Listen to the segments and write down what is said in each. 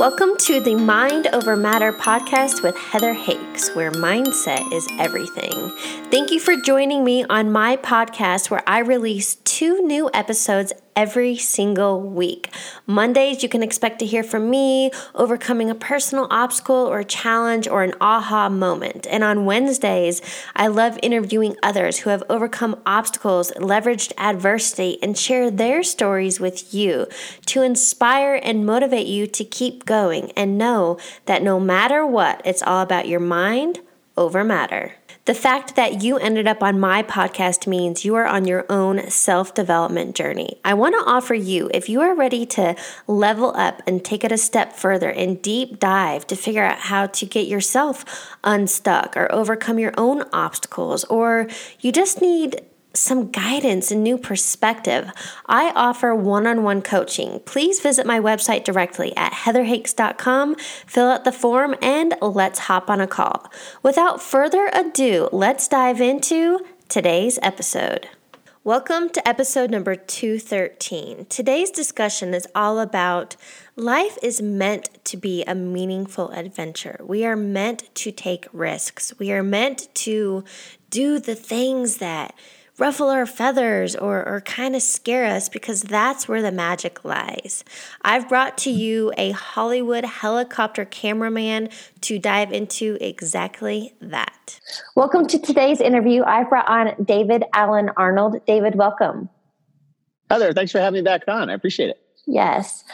Welcome to the Mind Over Matter podcast with Heather Hakes, where mindset is everything. Thank you for joining me on my podcast, where I release 2 new episodes every single week. Mondays, you can expect to hear from me overcoming a personal obstacle or a challenge or an aha moment. And on Wednesdays, I love interviewing others who have overcome obstacles, leveraged adversity, and share their stories with you to inspire and motivate you to keep going and know that no matter what, it's all about your mind over matter. The fact that you ended up on my podcast means you are on your own self-development journey. I want to offer you, if you are ready to level up and take it a step further and deep dive to figure out how to get yourself unstuck or overcome your own obstacles, or you just need some guidance and new perspective, I offer one-on-one coaching. Please visit my website directly at heatherhakes.com, fill out the form, and let's hop on a call. Without further ado, let's dive into today's episode. Welcome to episode number 213. Today's discussion is all about life is meant to be a meaningful adventure. We are meant to take risks. We are meant to do the things that ruffle our feathers or kind of scare us, because that's where the magic lies. I've brought to you a Hollywood helicopter cameraman to dive into exactly that. Welcome to today's interview. I've brought on David Allen Arnold. David, welcome. Heather, thanks for having me back on. I appreciate it. Yes.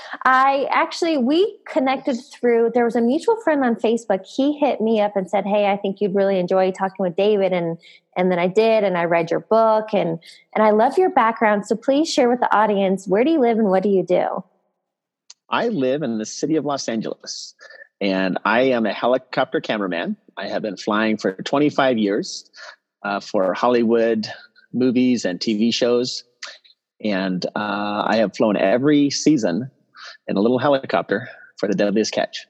We connected through, there was a mutual friend on Facebook. He hit me up and said, hey, I think you'd really enjoy talking with David. And then I did, and I read your book, and I love your background. So please share with the audience, where do you live and what do you do? I live in the city of Los Angeles, and I am a helicopter cameraman. I have been flying for 25 years for Hollywood movies and TV shows. And I have flown every season in a little helicopter for The Deadliest Catch.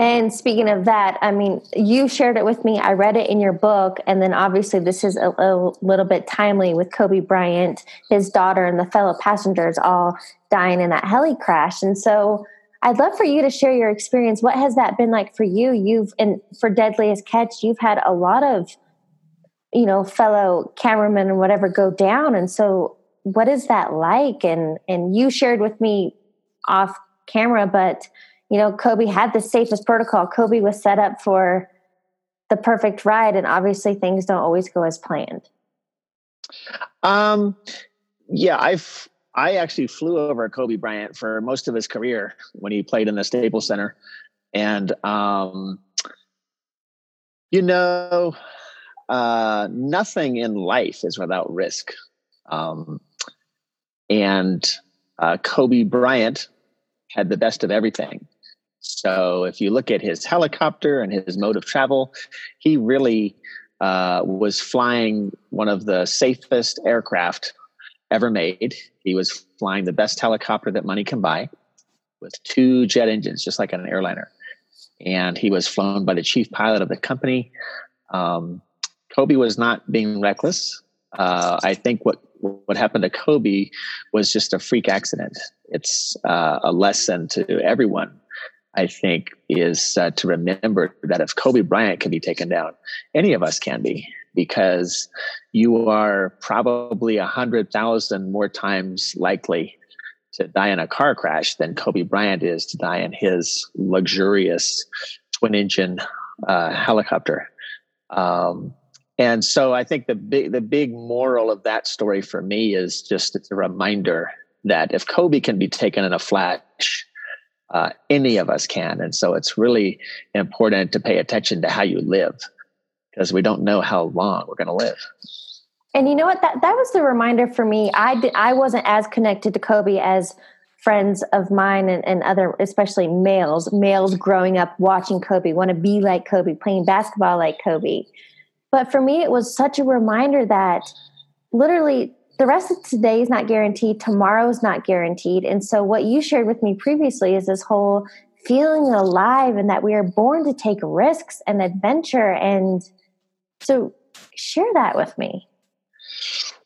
And speaking of that, I mean, you shared it with me. I read it in your book. And then obviously this is a little bit timely with Kobe Bryant, his daughter, and the fellow passengers all dying in that heli crash. And so I'd love for you to share your experience. What has that been like for you? And for Deadliest Catch, you've had a lot of fellow cameramen and whatever go down. And so what is that like? And you shared with me off camera, but Kobe had the safest protocol. Kobe was set up for the perfect ride, and obviously things don't always go as planned. I actually flew over Kobe Bryant for most of his career when he played in the Staples Center. And, nothing in life is without risk. Kobe Bryant had the best of everything. So if you look at his helicopter and his mode of travel, he really was flying one of the safest aircraft ever made. He was flying the best helicopter that money can buy, with 2 jet engines, just like an airliner. And he was flown by the chief pilot of the company. Kobe was not being reckless. I think what happened to Kobe was just a freak accident. It's a lesson to everyone, I think, is to remember that if Kobe Bryant can be taken down, any of us can be, because you are probably 100,000 more times likely to die in a car crash than Kobe Bryant is to die in his luxurious twin-engine helicopter. And so I think the big moral of that story for me is just, it's a reminder that if Kobe can be taken in a flash, any of us can. And so it's really important to pay attention to how you live, because we don't know how long we're going to live. And you know what? That was the reminder for me. I wasn't as connected to Kobe as friends of mine and other, especially males growing up watching Kobe, want to be like Kobe, playing basketball like Kobe. But for me, it was such a reminder that literally the rest of today is not guaranteed. Tomorrow is not guaranteed. And so what you shared with me previously is this whole feeling alive, and that we are born to take risks and adventure. And so share that with me.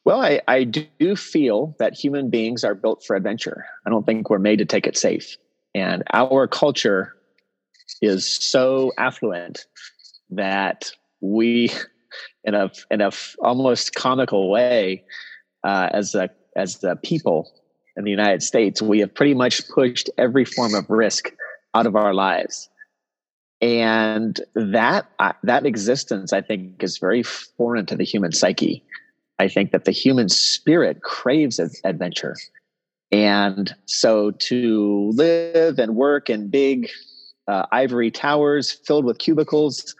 Well, I do feel that human beings are built for adventure. I don't think we're made to take it safe. And our culture is so affluent that we, in a almost comical way, as the people in the United States, we have pretty much pushed every form of risk out of our lives. And that existence, I think, is very foreign to the human psyche. I think that the human spirit craves adventure. And so to live and work in big ivory towers filled with cubicles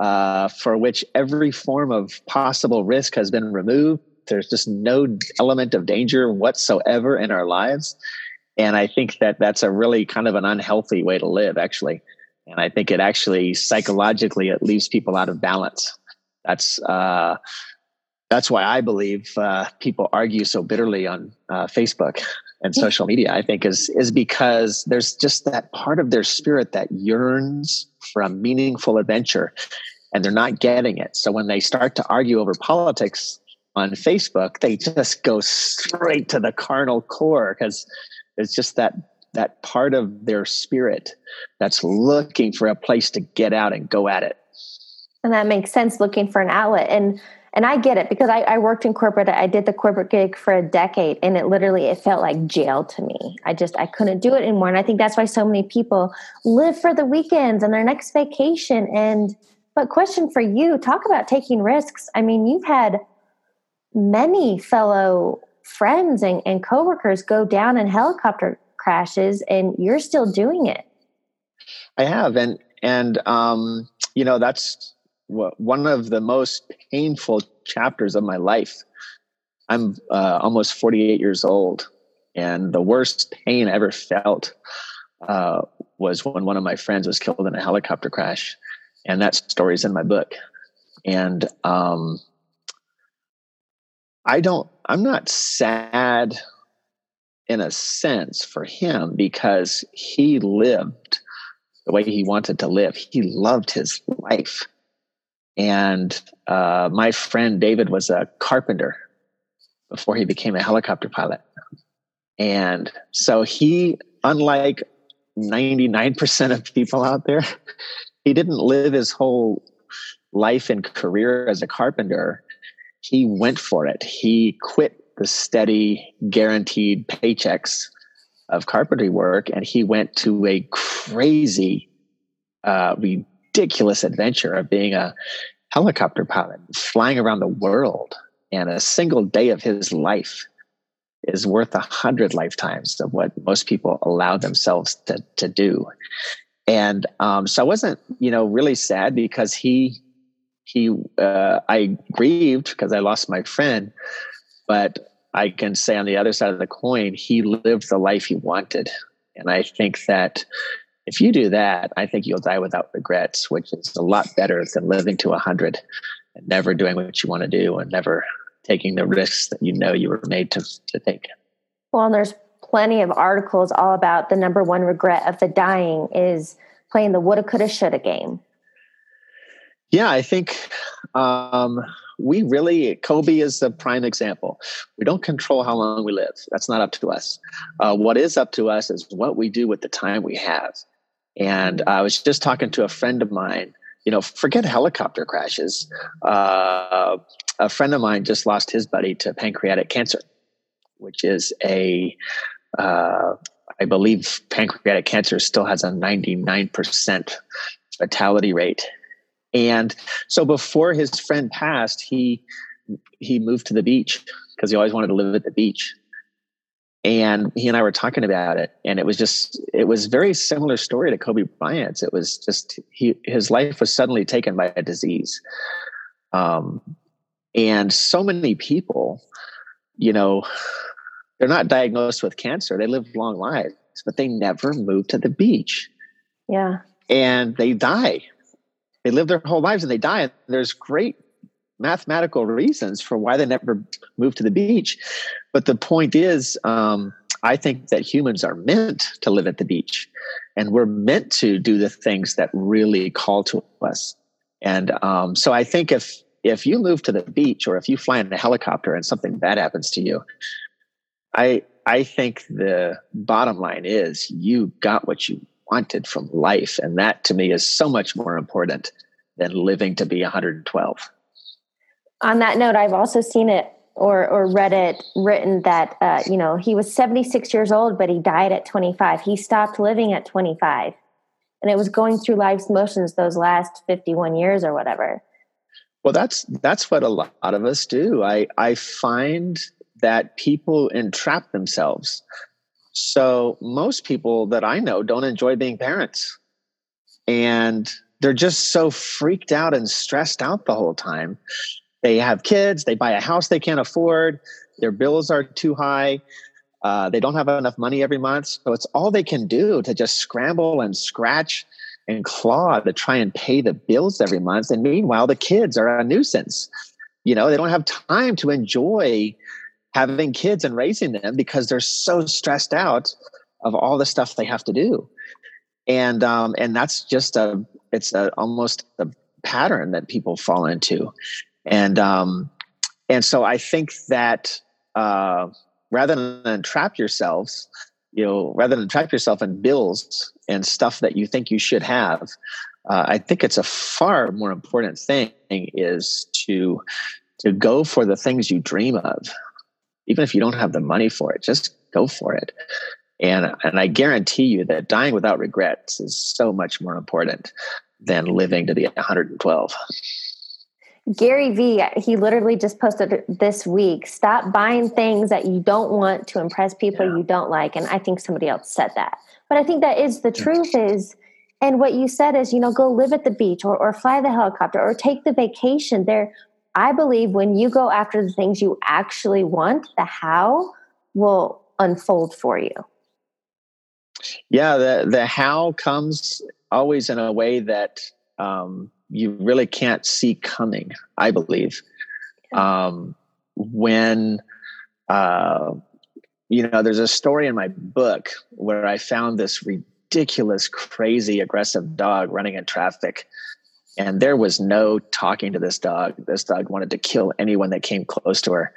for which every form of possible risk has been removed, there's just no element of danger whatsoever in our lives. And I think that that's a really kind of an unhealthy way to live, actually. And I think it actually psychologically, it leaves people out of balance. That's why I believe people argue so bitterly on Facebook and social media, I think is because there's just that part of their spirit that yearns for a meaningful adventure and they're not getting it. So when they start to argue over politics on Facebook, they just go straight to the carnal core because it's just that part of their spirit that's looking for a place to get out and go at it. And that makes sense, looking for an outlet. And I get it because I worked in corporate. I did the corporate gig for a decade and it felt like jail to me. I couldn't do it anymore. And I think that's why so many people live for the weekends and their next vacation. But question for you, talk about taking risks. I mean, you've had many fellow friends and coworkers go down in helicopter crashes and you're still doing it. I have. And you know, that's one of the most painful chapters of my life. I'm almost 48 years old, and the worst pain I ever felt was when one of my friends was killed in a helicopter crash. And that story's in my book. And I'm not sad in a sense for him because he lived the way he wanted to live. He loved his life. And my friend David was a carpenter before he became a helicopter pilot. And so he, unlike 99% of people out there, he didn't live his whole life and career as a carpenter. He went for it. He quit the steady, guaranteed paychecks of carpentry work, and he went to a crazy, ridiculous adventure of being a helicopter pilot, flying around the world. And a single day of his life is worth 100 lifetimes of what most people allow themselves to do. And so I wasn't, really sad because I grieved because I lost my friend, but I can say on the other side of the coin, he lived the life he wanted. And I think that if you do that, I think you'll die without regrets, which is a lot better than living to 100 and never doing what you want to do and never taking the risks that you were made to take. Well, and there's plenty of articles all about the number one regret of the dying is playing the woulda, coulda, shoulda game. Yeah, I think Kobe is the prime example. We don't control how long we live. That's not up to us. What is up to us is what we do with the time we have. And I was just talking to a friend of mine, forget helicopter crashes. A friend of mine just lost his buddy to pancreatic cancer, which is I believe pancreatic cancer still has a 99% fatality rate. And so before his friend passed, he moved to the beach because he always wanted to live at the beach. And he and I were talking about it. And it was very similar story to Kobe Bryant's. It was just, his life was suddenly taken by a disease. And so many people, they're not diagnosed with cancer. They live long lives, but they never move to the beach. Yeah. And they die. They live their whole lives and they die. And there's great mathematical reasons for why they never move to the beach. But the point is, I think that humans are meant to live at the beach and we're meant to do the things that really call to us. And so I think if you move to the beach or if you fly in a helicopter and something bad happens to you, I I think the bottom line is you got what you wanted from life. And that to me is so much more important than living to be 112. On that note, I've also seen it or read it written that, he was 76 years old, but he died at 25. He stopped living at 25. And it was going through life's motions those last 51 years or whatever. Well, that's what a lot of us do. I find that people entrap themselves. So most people that I know don't enjoy being parents. And they're just so freaked out and stressed out the whole time. They have kids, they buy a house they can't afford, their bills are too high, they don't have enough money every month. So it's all they can do to just scramble and scratch and claw to try and pay the bills every month. And meanwhile, the kids are a nuisance. You know, they don't have time to enjoy having kids and raising them because they're so stressed out of all the stuff they have to do. And that's just almost a pattern that people fall into. And so I think that, rather than entrap yourself in bills and stuff that you think you should have, I think it's a far more important thing is to go for the things you dream of. Even if you don't have the money for it, just go for it. And I guarantee you that dying without regrets is so much more important than living to be 112. Gary V, he literally just posted this week, stop buying things that you don't want to impress people you don't like. And I think somebody else said that. But I think that is the truth is, and what you said is, go live at the beach or fly the helicopter or take the vacation there. I believe when you go after the things you actually want, the how will unfold for you. Yeah, the how comes always in a way that you really can't see coming, I believe. There's a story in my book where I found this ridiculous, crazy, aggressive dog running in traffic. And there was no talking to this dog. This dog wanted to kill anyone that came close to her.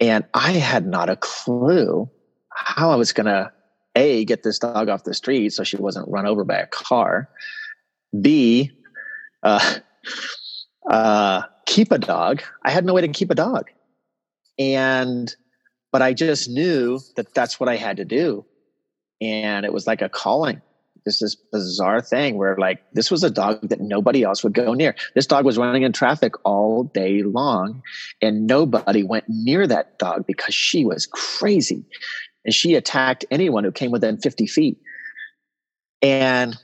And I had not a clue how I was going to, A, get this dog off the street so she wasn't run over by a car. B, keep a dog. I had no way to keep a dog. But I just knew that that's what I had to do. And it was like a calling. This bizarre thing where this was a dog that nobody else would go near. This dog was running in traffic all day long and nobody went near that dog because she was crazy. And she attacked anyone who came within 50 feet. And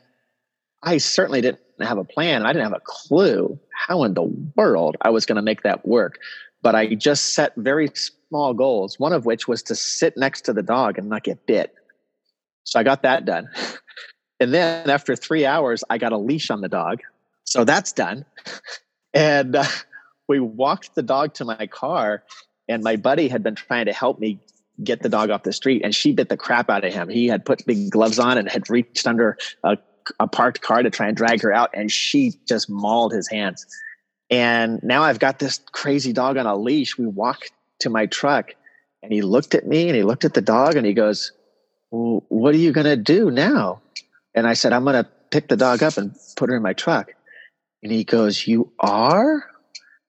I certainly didn't have a plan. I didn't have a clue how in the world I was going to make that work. But I just set very small goals, one of which was to sit next to the dog and not get bit. So I got that done. And then after 3 hours, I got a leash on the dog. So that's done. And we walked the dog to my car, and my buddy had been trying to help me get the dog off the street, and she bit the crap out of him. He had put big gloves on and had reached under a parked car to try and drag her out, and she just mauled his hands. And now I've got this crazy dog on a leash. We walked to my truck, and he looked at me, and he looked at the dog, and he goes, well, what are you going to do now? And I said, I'm going to pick the dog up and put her in my truck. And he goes, you are?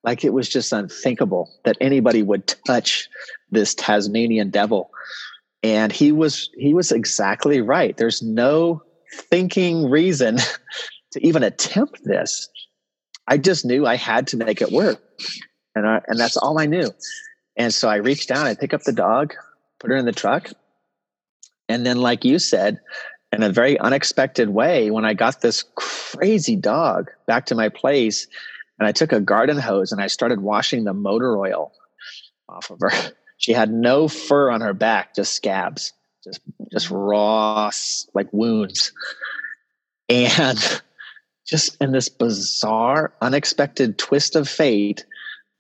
Like, it was just unthinkable that anybody would touch this Tasmanian devil. And he was exactly right. There's no thinking reason to even attempt this. I just knew I had to make it work. And that's all I knew. And so I reached down, I picked up the dog, put her in the truck. And then, like you said, in a very unexpected way, when I got this crazy dog back to my place, and I took a garden hose and I started washing the motor oil off of her. She had no fur on her back, just scabs, just raw, like, wounds. And just in this bizarre, unexpected twist of fate,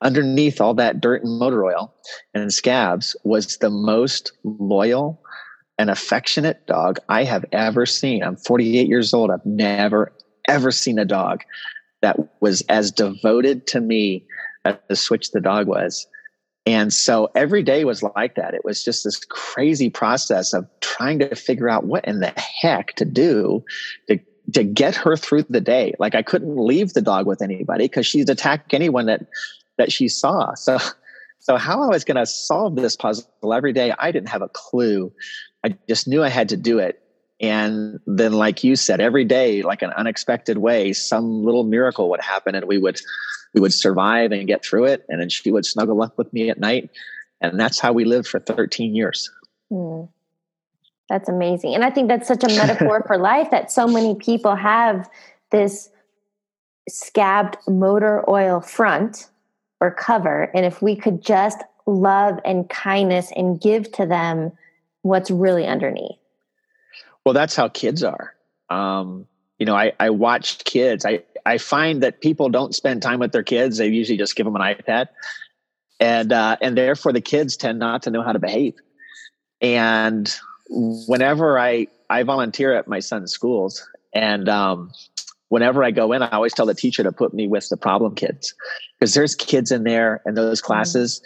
underneath all that dirt and motor oil and scabs was the most loyal, an affectionate dog I have ever seen. I'm 48 years old. I've never, ever seen a dog that was as devoted to me as the dog was. And so every day was like that. It was just this crazy process of trying to figure out what in the heck to do to get her through the day. Like, I couldn't leave the dog with anybody because she'd attack anyone that she saw. So how I was going to solve this puzzle every day, I didn't have a clue. I just knew I had to do it. And then, like you said, every day, like an unexpected way, some little miracle would happen, and we would survive and get through it. And then she would snuggle up with me at night. And that's how we lived for 13 years. Mm. That's amazing. And I think that's such a metaphor for life, that so many people have this scabbed motor oil front or cover. And if we could just love and kindness and give to them what's really underneath. Well, that's how kids are. I watched kids. I find that people don't spend time with their kids. They usually just give them an iPad. And therefore the kids tend not to know how to behave. And whenever I volunteer at my son's schools, and whenever I go in, I always tell the teacher to put me with the problem kids, because there's kids in there in those classes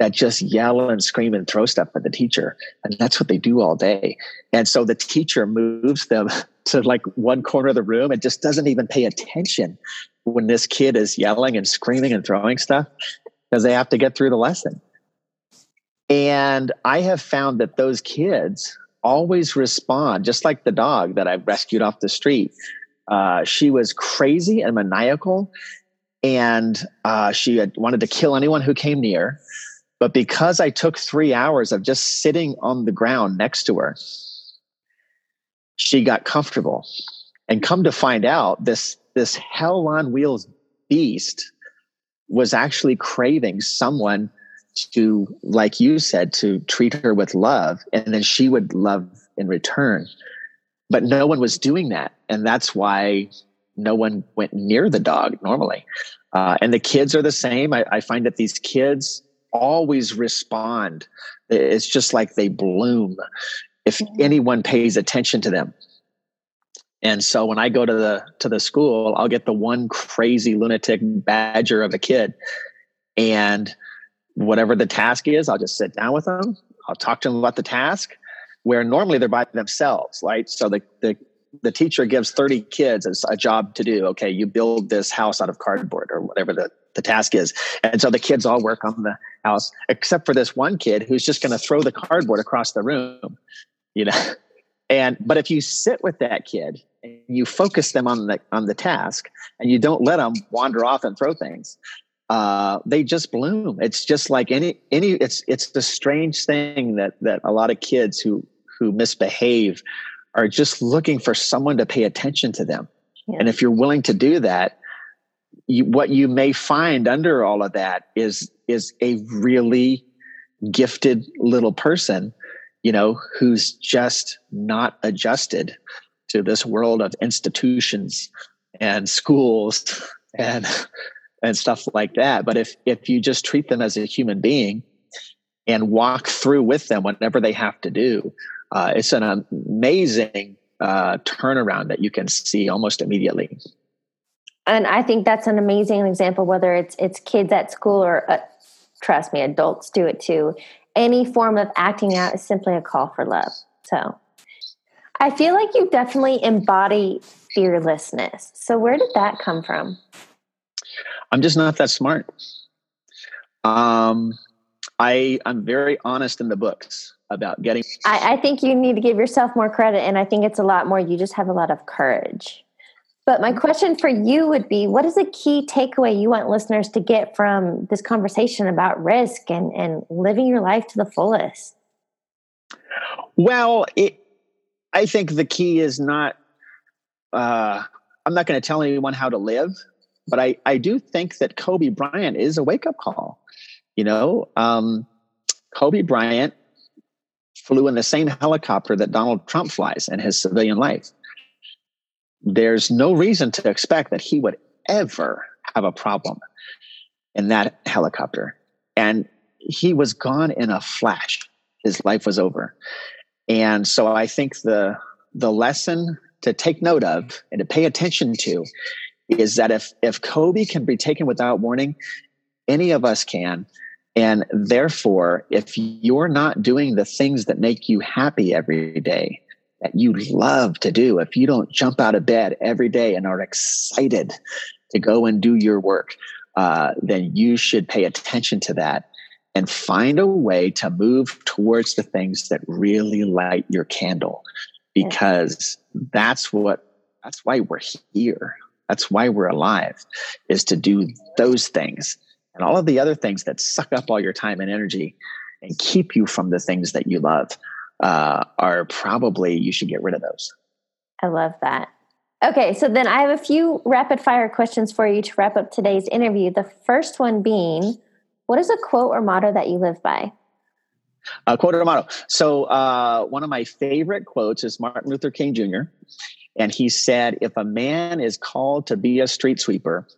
that just yell and scream and throw stuff at the teacher. And that's what they do all day. And so the teacher moves them to like one corner of the room and just doesn't even pay attention when this kid is yelling and screaming and throwing stuff, because they have to get through the lesson. And I have found that those kids always respond, just like the dog that I rescued off the street. She was crazy and maniacal, and she had wanted to kill anyone who came near. But because I took 3 hours of just sitting on the ground next to her, she got comfortable. And come to find out, this hell on wheels beast was actually craving someone to, like you said, to treat her with love, and then she would love in return. But no one was doing that, and that's why no one went near the dog normally. And the kids are the same. I find that these kids always respond. It's just like they bloom if anyone pays attention to them. And so when I go to the school, I'll get the one crazy lunatic badger of a kid, and whatever the task is, I'll just sit down with them. I'll talk to them about the task, where normally they're by themselves, right? So the teacher gives 30 kids a job to do. Okay, you build this house out of cardboard, or whatever the task is. And so the kids all work on the house, except for this one kid who's just going to throw the cardboard across the room, you know? But if you sit with that kid and you focus them on the task, and you don't let them wander off and throw things, they just bloom. It's just like any. It's the strange thing that a lot of kids who misbehave are just looking for someone to pay attention to them. Yeah. And if you're willing to do that, what you may find under all of that is a really gifted little person, you know, who's just not adjusted to this world of institutions and schools and stuff like that. But if you just treat them as a human being and walk through with them whatever they have to do, it's an amazing turnaround that you can see almost immediately. And I think that's an amazing example, whether it's kids at school or, trust me, adults do it too. Any form of acting out is simply a call for love. So I feel like you definitely embody fearlessness. So where did that come from? I'm just not that smart. I'm very honest in the books about getting... I think you need to give yourself more credit, and I think it's a lot more. You just have a lot of courage. But my question for you would be, what is a key takeaway you want listeners to get from this conversation about risk and living your life to the fullest? Well, I think the key is not... I'm not going to tell anyone how to live. But I do think that Kobe Bryant is a wake-up call. You know, Kobe Bryant flew in the same helicopter that Donald Trump flies in his civilian life. There's no reason to expect that he would ever have a problem in that helicopter. And he was gone in a flash. His life was over. And so I think the lesson to take note of and to pay attention to is that if Kobe can be taken without warning, any of us can. And therefore, if you're not doing the things that make you happy every day, that you love to do, if you don't jump out of bed every day and are excited to go and do your work, then you should pay attention to that and find a way to move towards the things that really light your candle, because that's why we're here. That's why we're alive, is to do those things. And all of the other things that suck up all your time and energy and keep you from the things that you love are probably, you should get rid of those. I love that. Okay, so then I have a few rapid fire questions for you to wrap up today's interview. The first one being, what is a quote or motto that you live by? A quote or motto. So one of my favorite quotes is Martin Luther King Jr. And he said, if a man is called to be a street sweeper,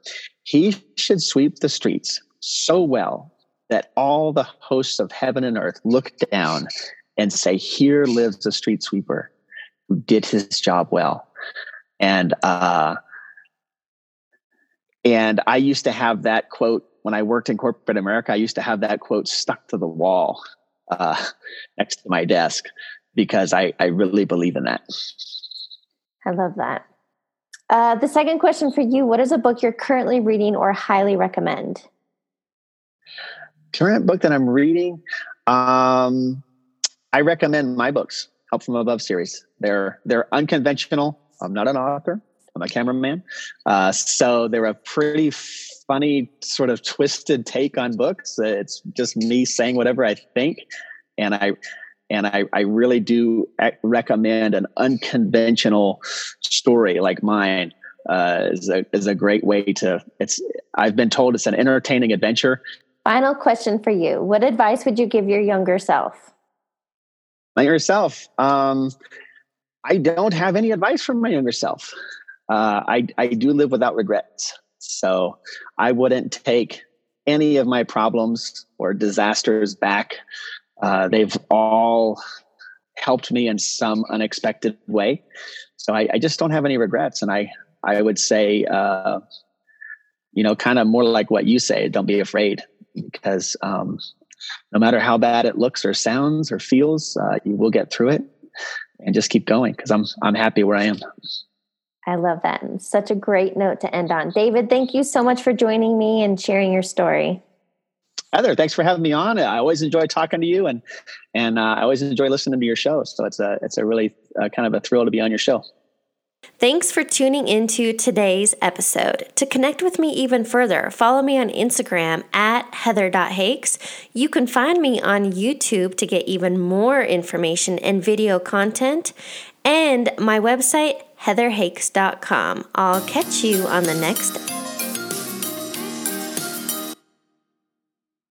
he should sweep the streets so well that all the hosts of heaven and earth look down and say, here lives a street sweeper who did his job well. And I used to have that quote when I worked in corporate America. I used to have that quote stuck to the wall next to my desk, because I really believe in that. I love that. The second question for you, what is a book you're currently reading or highly recommend? Current book that I'm reading? I recommend my books, Help from Above series. They're unconventional. I'm not an author. I'm a cameraman. So they're a pretty funny sort of twisted take on books. It's just me saying whatever I think. And I really do recommend an unconventional story like mine is a great way to, I've been told it's an entertaining adventure. Final question for you. What advice would you give your younger self? My younger self? I don't have any advice for my younger self. I do live without regrets. So I wouldn't take any of my problems or disasters back. They've all helped me in some unexpected way. So I just don't have any regrets. And I would say, kind of more like what you say, don't be afraid, because no matter how bad it looks or sounds or feels, you will get through it, and just keep going, because I'm happy where I am. I love that. And such a great note to end on. David, thank you so much for joining me and sharing your story. Heather, thanks for having me on. I always enjoy talking to you, and I always enjoy listening to your show. So it's a really kind of a thrill to be on your show. Thanks for tuning into today's episode. To connect with me even further, follow me on Instagram at heather.hakes. You can find me on YouTube to get even more information and video content, and my website, heatherhakes.com. I'll catch you on the next episode.